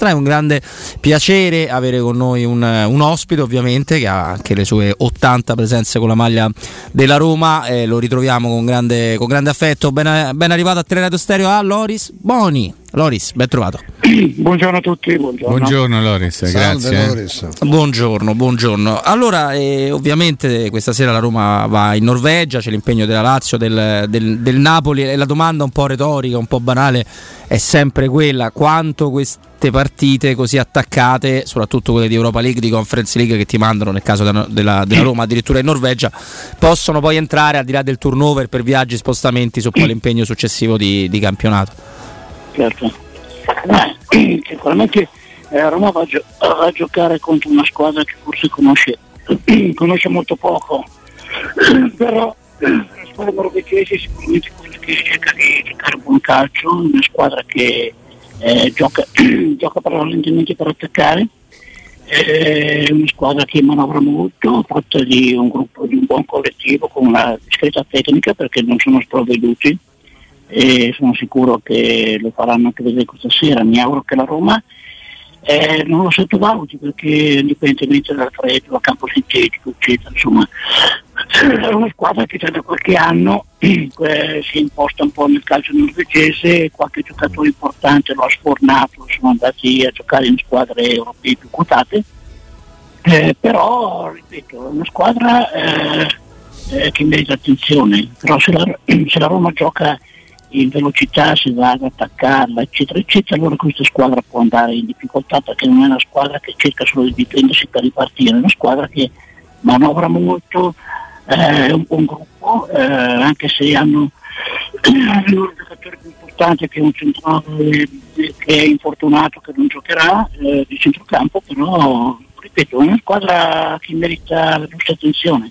È un grande piacere avere con noi un ospite, ovviamente, che ha anche le sue 80 presenze con la maglia della Roma. Lo ritroviamo con grande affetto. Ben arrivato a Teleradio Stereo a Loris Boni. Loris, ben trovato. Buongiorno a tutti. Buongiorno Loris, salve, grazie. Loris. Buongiorno. Allora, ovviamente questa sera la Roma va in Norvegia, c'è l'impegno della Lazio, del Napoli, e la domanda un po' retorica, un po' banale è sempre quella: quanto queste partite così attaccate, soprattutto quelle di Europa League, di Conference League, che ti mandano nel caso della Roma addirittura in Norvegia, possono poi entrare al di là del turnover per viaggi, spostamenti, su poi l'impegno successivo di campionato? Certo. Sicuramente Roma va a giocare contro una squadra che forse conosce molto poco, però la squadra norvegese è sicuramente quella che cerca di giocare buon calcio, una squadra che gioca prevalentemente per attaccare, una squadra che manovra molto, fatta di un gruppo, di un buon collettivo con una discreta tecnica, perché non sono sprovveduti, e sono sicuro che lo faranno anche vedere questa sera. Mi auguro che la Roma non lo sottovaluti, perché indipendentemente dal freddo, dal campo sintetico eccetera, insomma è una squadra che già da qualche anno si è imposta un po' nel calcio norvegese. Qualche giocatore importante lo ha sfornato, sono andati a giocare in squadre europee più quotate, però ripeto, è una squadra che merita attenzione. Però se la Roma gioca in velocità, si va ad attaccarla eccetera eccetera, allora questa squadra può andare in difficoltà, perché non è una squadra che cerca solo di prendersi per ripartire, è una squadra che manovra molto, è un buon gruppo, anche se hanno un giocatore più importante che è un centrale che è infortunato, che non giocherà di centrocampo, però ripeto, è una squadra che merita la giusta attenzione.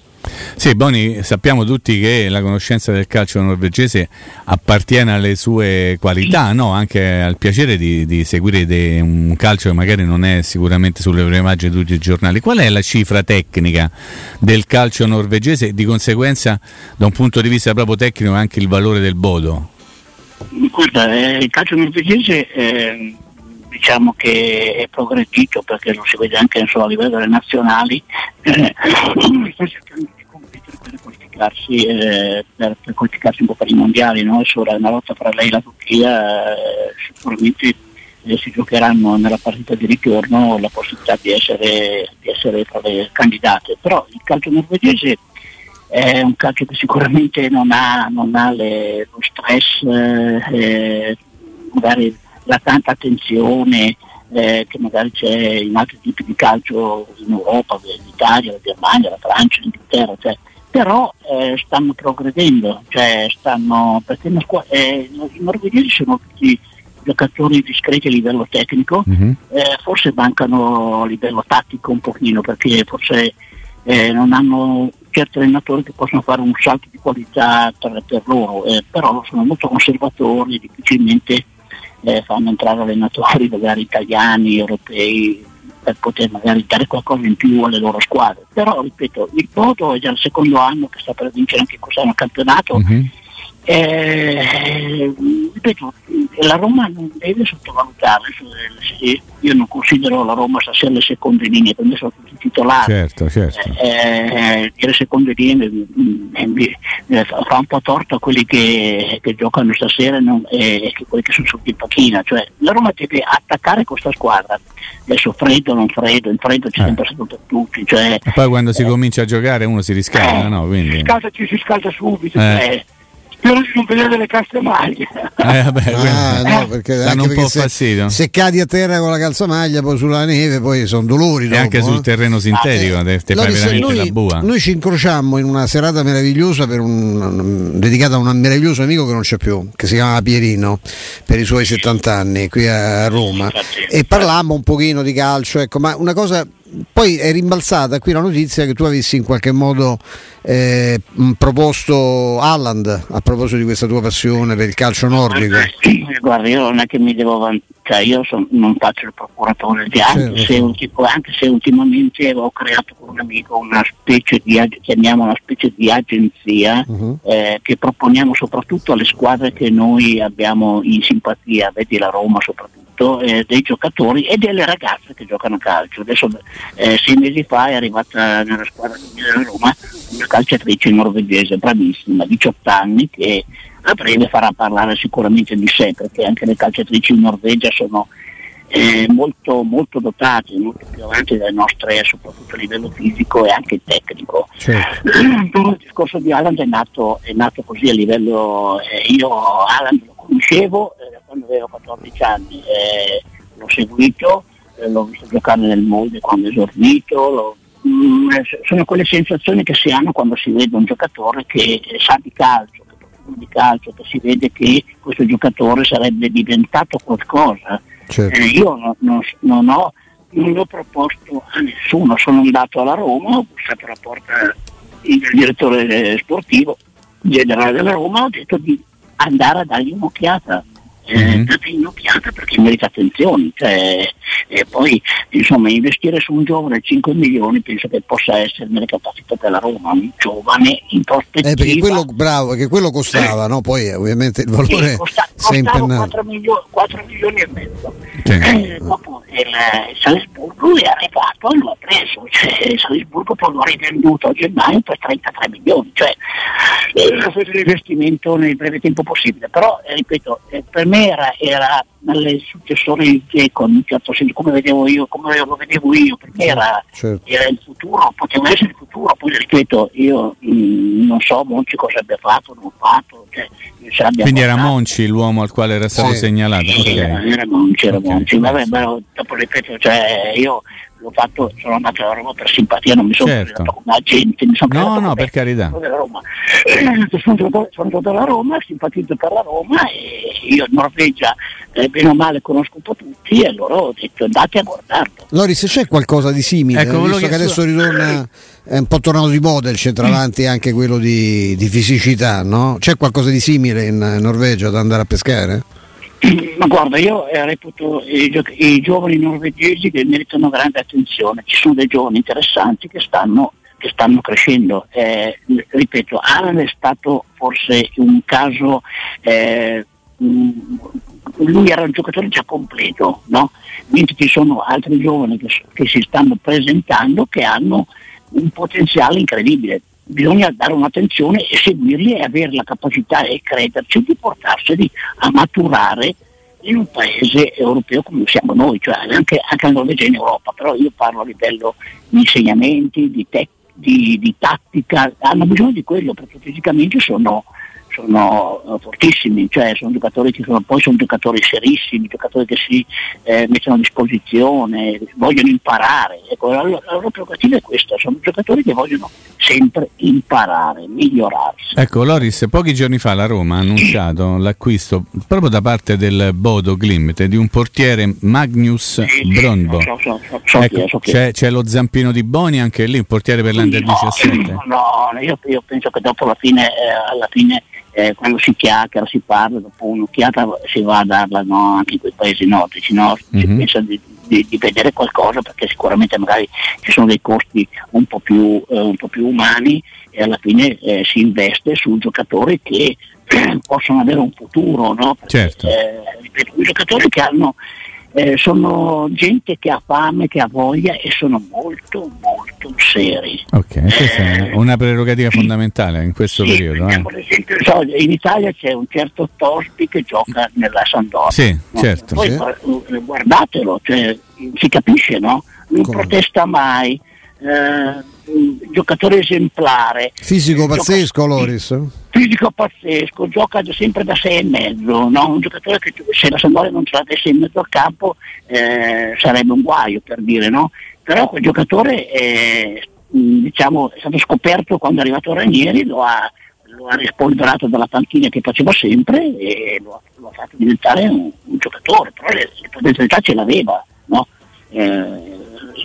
Sì, Boni, sappiamo tutti che la conoscenza del calcio norvegese appartiene alle sue qualità, no? Anche al piacere di seguire un calcio che magari non è sicuramente sulle prime pagine di tutti i giornali. Qual è la cifra tecnica del calcio norvegese e di conseguenza, da un punto di vista proprio tecnico, anche il valore del Bodø? Guarda, il calcio norvegese diciamo che è progredito, perché lo si vede anche a livello delle nazionali, per qualificarsi un po' per i mondiali, no? Solo una lotta fra lei e la Turchia, sicuramente si giocheranno nella partita di ritorno la possibilità di essere tra le candidate. Però il calcio norvegese è un calcio che sicuramente non ha lo stress, magari la tanta attenzione che magari c'è in altri tipi di calcio in Europa, in Italia, la Germania, la Francia, l'Inghilterra, cioè. Però stanno progredendo, perché i norvegesi sono tutti giocatori discreti a livello tecnico, forse mancano a livello tattico un pochino, perché forse non hanno certi allenatori che possono fare un salto di qualità per loro, però sono molto conservatori, difficilmente fanno entrare allenatori magari italiani, europei, per poter magari dare qualcosa in più alle loro squadre. Però ripeto, il Bodø è già il secondo anno che sta per vincere anche quest'anno il campionato, ripeto, la Roma non deve sottovalutare. Io non considero la Roma stasera le seconde linee, per me sono tutti titolari. Certo. Le seconde linee fa un po' torto a quelli che giocano stasera e quelli che sono sotto in panchina. Cioè, la Roma deve attaccare questa squadra. Adesso freddo c'è sempre stato per tutti, cioè, e poi quando si comincia a giocare uno si riscalda, no? Quindi si scalda subito. Spero di non vedere delle calzamaglie. No, perché danno un po' fastidio. Se cadi a terra con la calzamaglia, poi sulla neve, poi sono dolori. E dopo, anche sul terreno sintetico, te fai veramente la bua. Noi ci incrociammo in una serata meravigliosa dedicata a un meraviglioso amico che non c'è più, che si chiamava Pierino, per i suoi 70 anni qui a Roma. E parlammo un pochino di calcio, ecco, ma una cosa. Poi è rimbalzata qui la notizia che tu avessi in qualche modo proposto Haaland a proposito di questa tua passione per il calcio nordico. Guarda, io non è che mi devo vantare, non faccio il procuratore, anche se ultimamente ho creato con un amico una specie di, chiamiamola una specie di agenzia, che proponiamo soprattutto alle squadre che noi abbiamo in simpatia, vedi la Roma soprattutto. soprattutto dei giocatori e delle ragazze che giocano a calcio. Adesso 6 mesi fa è arrivata nella squadra della Roma una calciatrice norvegese bravissima, 18 anni, che a breve farà parlare sicuramente di sé, perché anche le calciatrici in Norvegia sono molto, molto dotate, molto più avanti delle nostre, soprattutto a livello fisico e anche tecnico. Certo. Il discorso di Haaland è nato così a livello, io Haaland lo conoscevo quando avevo 14 anni, l'ho seguito, l'ho visto giocare nel Molde quando è esordito, sono quelle sensazioni che si hanno quando si vede un giocatore che sa di calcio, che profuma di calcio, che si vede che questo giocatore sarebbe diventato qualcosa. Certo. Io non l'ho proposto a nessuno, sono andato alla Roma, ho bussato alla porta del direttore sportivo generale della Roma, ho detto di andare a dargli un'occhiata, perché merita attenzione, e poi insomma investire su un giovane 5 milioni penso che possa essere nelle capacità della Roma, un giovane in prospettiva, perché quello, bravo, che quello costava, no? Poi ovviamente il valore si è impennato, 4 milioni e mezzo. Dopo il Salisburgo è arrivato e lo ha preso, il Salisburgo poi lo ha rivenduto a gennaio per 33 milioni, ha fatto l'investimento nel breve tempo possibile, però ripeto, per me era il successore di Dzeko, in un certo senso, come lo vedevo io, perché era il futuro, poteva essere il futuro. Poi ripeto, io non so Monchi cosa abbia fatto, non fatto, quindi era Monchi l'uomo al quale era stato segnalato. Okay. Era Monchi. Vabbè, ma dopo ripeto, io l'ho fatto, sono andato alla Roma per simpatia, non mi sono presentato come agente, mi sono per carità, sono andato alla Roma, simpatizzo per la Roma, e io in Norvegia bene o male conosco un po' tutti, e allora ho detto andate a guardarlo. Loris, se c'è qualcosa di simile, visto che adesso ritorna, è un po' tornato di moda il centravanti, anche quello di fisicità, no? C'è qualcosa di simile in Norvegia da andare a pescare? Ma guarda, io reputo i giovani norvegesi che meritano grande attenzione, ci sono dei giovani interessanti che stanno crescendo, ripeto, Haaland è stato forse un caso, lui era un giocatore già completo, no? Mentre ci sono altri giovani che si stanno presentando che hanno un potenziale incredibile. Bisogna dare un'attenzione e seguirli e avere la capacità e crederci di portarseli a maturare in un paese europeo come siamo noi, cioè anche la Norvegia in Europa, però io parlo a livello di insegnamenti, di tattica, hanno bisogno di quello, perché fisicamente sono fortissimi, cioè sono giocatori che sono giocatori serissimi, giocatori che si mettono a disposizione, vogliono imparare. Ecco, la loro prerogativa è questa, sono giocatori che vogliono sempre imparare, migliorarsi. Ecco, Loris, pochi giorni fa la Roma ha annunciato l'acquisto proprio da parte del Bodø Glimt di un portiere, Magnus Brondo. C'è lo zampino di Boni anche lì, un portiere per l'Under 17. No, io penso che dopo alla fine quando si chiacchiera, si parla, dopo un'occhiata si va a darla, no? Anche in quei paesi nordici, no? Si pensa di vedere qualcosa, perché sicuramente magari ci sono dei costi un po' più umani, e alla fine si investe su giocatori che possono avere un futuro, no? Perché, certo. Giocatori che hanno sono gente che ha fame, che ha voglia, e sono molto molto seri. Ok, questa è una prerogativa fondamentale in questo periodo. Per esempio, in Italia c'è un certo Torpi che gioca nella Sampdoria. Sì, no? Certo. Poi guardatelo, cioè, si capisce, no? Non protesta mai, giocatore esemplare. Fisico pazzesco, Loris. Fisico pazzesco, gioca sempre da 6,5, no? Un giocatore che se la Sampdoria non ce l'avesse in mezzo al campo sarebbe un guaio, per dire, no? Però quel giocatore è stato scoperto quando è arrivato Ranieri, lo ha rispolverato dalla panchina che faceva sempre e lo ha fatto diventare un giocatore, però le potenzialità ce l'aveva, no?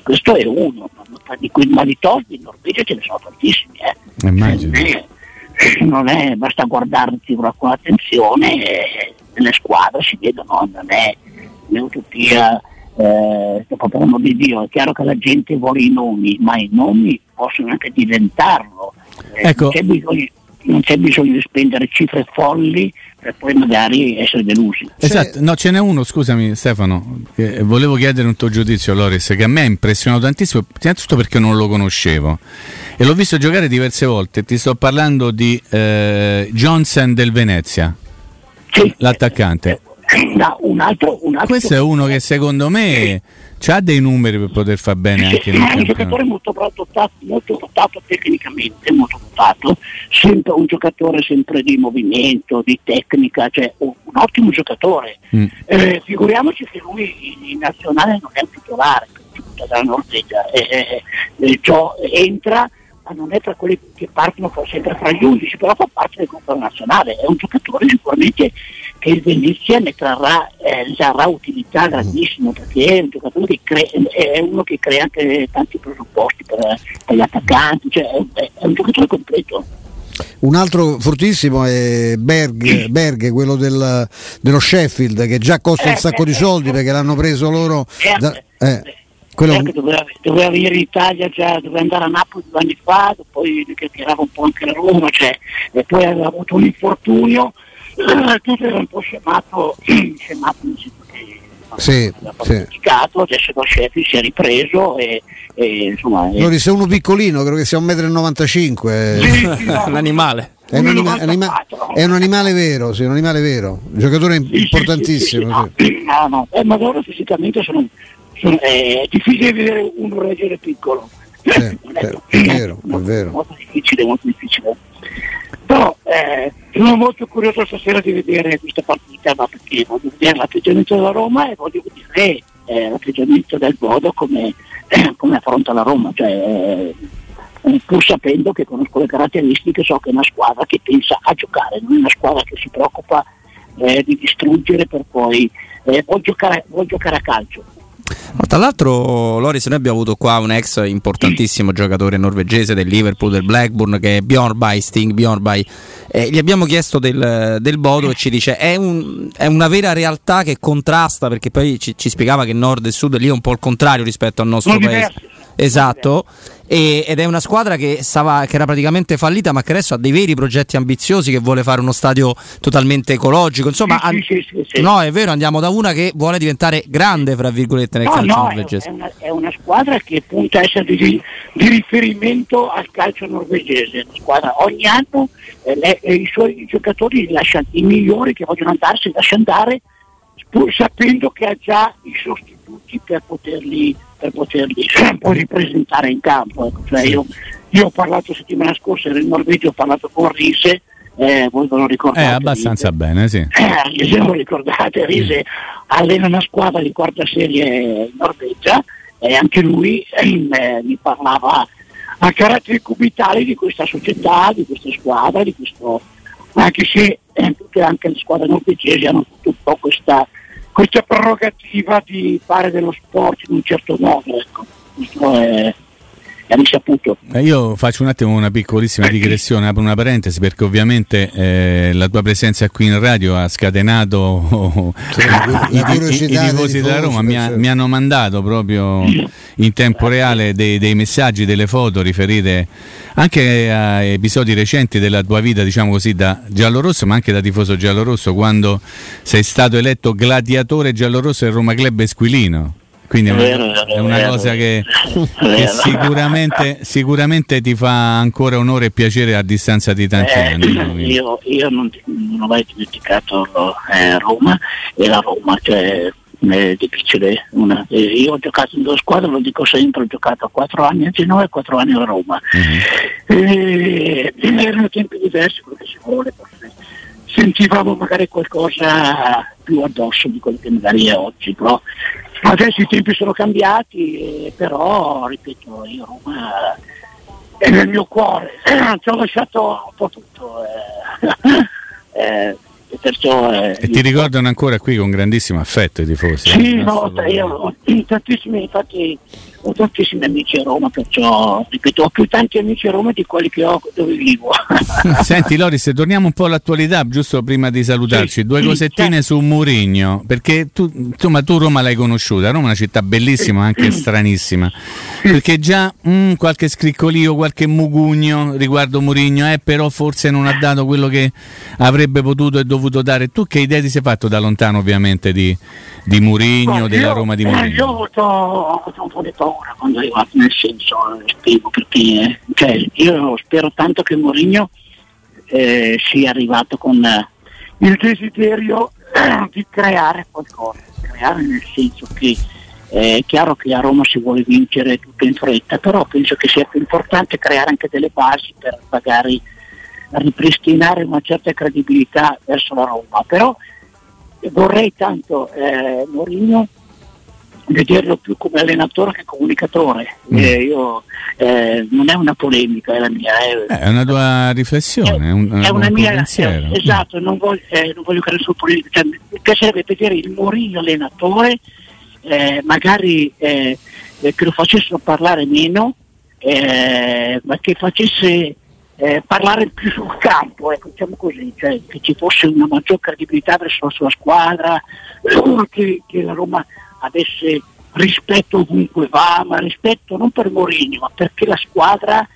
Questo è uno, ma di Torpi in Norvegia ce ne sono tantissimi, immagino. Non è, basta guardarti con attenzione le squadre si vedono, non è un'utopia, per amor di Dio. È chiaro che la gente vuole i nomi, ma i nomi possono anche diventarlo, ecco. Non c'è bisogno di spendere cifre folli per poi magari essere delusi. Esatto, no, ce n'è uno, scusami Stefano, che volevo chiedere un tuo giudizio, Loris, che a me ha impressionato tantissimo, innanzitutto perché non lo conoscevo e l'ho visto giocare diverse volte. Ti sto parlando di Johnson del Venezia, sì, l'attaccante. No, un altro. Questo è uno che secondo me ha dei numeri per poter far bene anche in un giocatore molto dotato, tecnicamente, molto dotato, sempre un giocatore sempre di movimento, di tecnica, cioè un ottimo giocatore. Figuriamoci che lui in nazionale non è un titolare, dalla Norvegia, entra, ma non è tra quelli che partono sempre fra gli 11, però fa parte del gruppo nazionale, è un giocatore sicuramente che il Venezia ne trarrà utilità grandissimo, perché è un giocatore che è uno che crea anche tanti presupposti per gli attaccanti, cioè è un giocatore completo. Un altro fortissimo è Berg, quello dello Sheffield, che già costa un sacco di soldi perché l'hanno preso loro. Doveva venire in Italia già, doveva andare a Napoli 2 anni fa, poi che tirava un po' anche la Roma, cioè, e poi aveva avuto un infortunio, tutto era un po' scemato adesso lo Sheffield si è ripreso e insomma. Lori, se uno piccolino, credo che sia 1,95 m. Sì, no, un animale. È un animale vero, un giocatore importantissimo. Sì. Ma loro fisicamente sono. È difficile vedere uno reggere piccolo, è vero. Molto difficile. Però sono molto curioso stasera di vedere questa partita, ma perché voglio vedere l'atteggiamento della Roma e voglio vedere l'atteggiamento del Bodø come affronta la Roma, cioè, pur sapendo che conosco le caratteristiche, so che è una squadra che pensa a giocare, non è una squadra che si preoccupa di distruggere per poi vuol giocare a calcio. No, tra l'altro, Loris, noi abbiamo avuto qua un ex importantissimo giocatore norvegese del Liverpool, del Blackburn, che è Bjorn by. Gli abbiamo chiesto del Bodø e ci dice è una vera realtà che contrasta, perché poi ci spiegava che nord e sud lì è un po' il contrario rispetto al nostro paese. Esatto, ed è una squadra che era praticamente fallita, ma che adesso ha dei veri progetti ambiziosi, che vuole fare uno stadio totalmente ecologico, insomma. Sì. No, è vero, andiamo da una che vuole diventare grande, fra virgolette, nel calcio norvegese. È una squadra che punta a essere di riferimento al calcio norvegese. La squadra ogni anno i suoi giocatori i migliori che vogliono lascia andare, pur sapendo che ha già i sostituti per poterli ripresentare in campo. Cioè io ho parlato settimana scorsa, ero in Norvegia, ho parlato con Riise, voi ve lo ricordate? Abbastanza Riise. Bene, sì. Se lo ricordate, Riise allena una squadra di quarta serie in Norvegia e anche lui mi parlava a caratteri cubitali di questa società, di questa squadra, di questo, anche se anche le squadre norvegesi hanno tutto un po' questa prerogativa di fare dello sport in un certo modo, ecco. Questo è risaputo. Io faccio un attimo una piccolissima digressione, apro una parentesi, perché ovviamente la tua presenza qui in radio ha scatenato i tifosi della Roma, mi hanno mandato proprio in tempo reale dei messaggi, delle foto riferite anche a episodi recenti della tua vita, diciamo così, da giallorosso, ma anche da tifoso giallorosso, quando sei stato eletto gladiatore giallorosso del Roma Club Esquilino. Quindi è una cosa che sicuramente ti fa ancora onore e piacere a distanza di tanti anni. Io non ho mai dimenticato Roma e la Roma, cioè è difficile. Io ho giocato in 2 squadre, lo dico sempre, ho giocato 4 anni a Genova e 4 anni a Roma. Erano tempi diversi, quello che si vuole, perché sentivamo magari qualcosa più addosso di quello che magari è oggi, però adesso i tempi sono cambiati, però ripeto, io Roma è nel mio cuore, ci ho lasciato un po' tutto, perciò, e ti ricordano ancora qui con grandissimo affetto i tifosi? Sì, io ho tantissimi amici a Roma, perciò ripeto, ho più tanti amici a Roma di quelli che ho dove vivo. Senti Loris, torniamo un po' all'attualità, giusto prima di salutarci, due cosettine su Mourinho, perché tu Roma l'hai conosciuta, Roma è una città bellissima, anche stranissima, perché già qualche scriccolio, qualche mugugno riguardo Mourinho, però forse non ha dato quello che avrebbe potuto e dovuto dovuto dare? Tu che idea ti sei fatto da lontano, ovviamente, di Mourinho, della Roma di Mourinho? Io ho avuto un po' di paura quando è arrivato, nel senso, spiego perché, cioè, io spero tanto che Mourinho sia arrivato con il desiderio di creare qualcosa, creare nel senso che è chiaro che a Roma si vuole vincere tutto in fretta, però penso che sia più importante creare anche delle basi per magari ripristinare una certa credibilità verso la Roma. Però vorrei tanto Mourinho vederlo più come allenatore che comunicatore. Io non è una polemica, è la mia, è una tua riflessione, è un mio pensiero. Esatto, non voglio creare solo polemica, cioè, mi piacerebbe vedere il Mourinho allenatore, magari che lo facessero parlare meno, ma che facesse parlare più sul campo, diciamo così, cioè che ci fosse una maggior credibilità verso la sua squadra, che la Roma avesse rispetto ovunque va, ma rispetto non per Mourinho, ma perché la squadra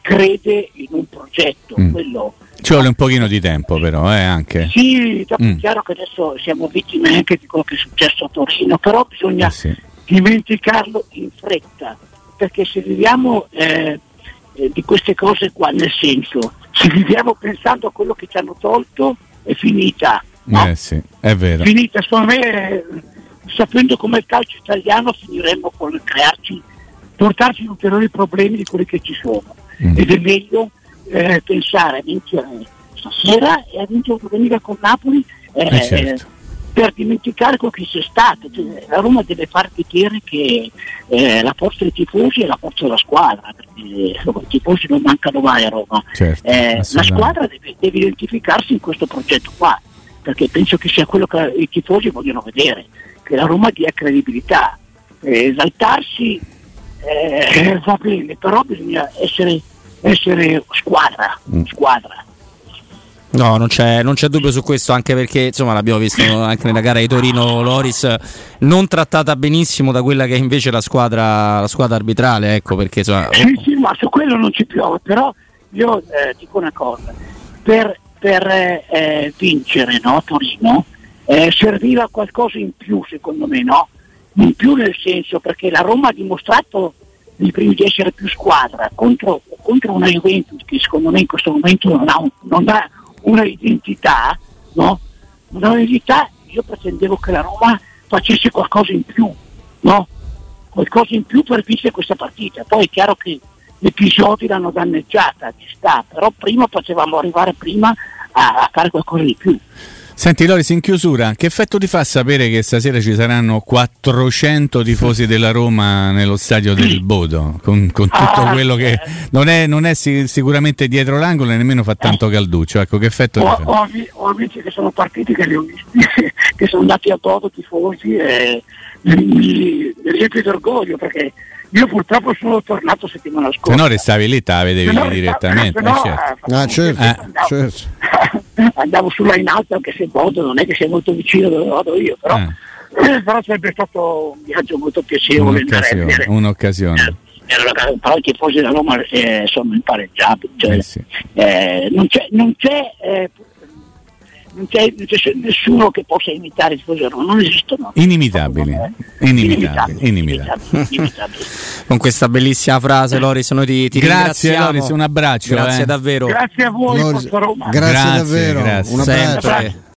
crede in un progetto. Quello ci vuole un pochino di tempo, però anche sì, è chiaro che adesso siamo vittime anche di quello che è successo a Torino, però bisogna dimenticarlo in fretta, perché se viviamo di queste cose qua, nel senso, se viviamo pensando a quello che ci hanno tolto, è finita, no? È vero, finita. Secondo me sapendo com'è il calcio italiano finiremmo con portarci ulteriori problemi di quelli che ci sono. Ed è meglio pensare a vincere stasera e a vincere domenica con Napoli, per dimenticare quello che c'è stato. Cioè, la Roma deve far vedere che la forza dei tifosi è la forza della squadra, perché i tifosi non mancano mai a Roma. La squadra deve identificarsi in questo progetto qua, perché penso che sia quello che i tifosi vogliono vedere, che la Roma dia credibilità. Esaltarsi va bene, però bisogna essere squadra. No, non c'è dubbio su questo, anche perché insomma l'abbiamo visto anche nella gara di Torino, Loris, non trattata benissimo da quella che è invece la squadra arbitrale, ecco perché insomma. Sì, ma su quello non ci piove, però io dico una cosa, per vincere, no, Torino serviva qualcosa in più, secondo me, no? In più nel senso, perché la Roma ha dimostrato di essere più squadra contro una Juventus che secondo me in questo momento non ha una identità, no? Io pretendevo che la Roma facesse qualcosa in più, no? Qualcosa in più per vincere questa partita. Poi è chiaro che gli episodi l'hanno danneggiata, ci sta, però prima facevamo arrivare a fare qualcosa di più. Senti Loris, in chiusura, che effetto ti fa sapere che stasera ci saranno 400 tifosi della Roma nello stadio del Bodø, con tutto quello che non è sicuramente dietro l'angolo e nemmeno fa tanto calduccio, ecco, che effetto ti fa? Ho amici che sono partiti, che li ho visti, che sono andati a Bodø tifosi, e mi riempio d'orgoglio, perché io purtroppo sono tornato settimana scorsa. Se no restavi lì, te la vedevi direttamente. Certo. Andavo sulla in alto, anche se non è che sia molto vicino dove vado io, però sarebbe stato un viaggio molto piacevole. Un'occasione. Però i tifosi della Roma sono impareggiabili. Cioè, non c'è nessuno che possa imitare il Fosero, non esistono. Inimitabili. Con questa bellissima frase, Loris, noi ti ringraziamo. Loris, un abbraccio. Grazie davvero. Grazie a voi, Loris, Roma. Grazie davvero. Un abbraccio.